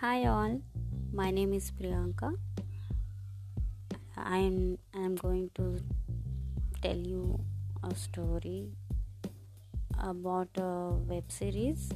Hi all, my name is Priyanka. I am going to tell you a story about a web series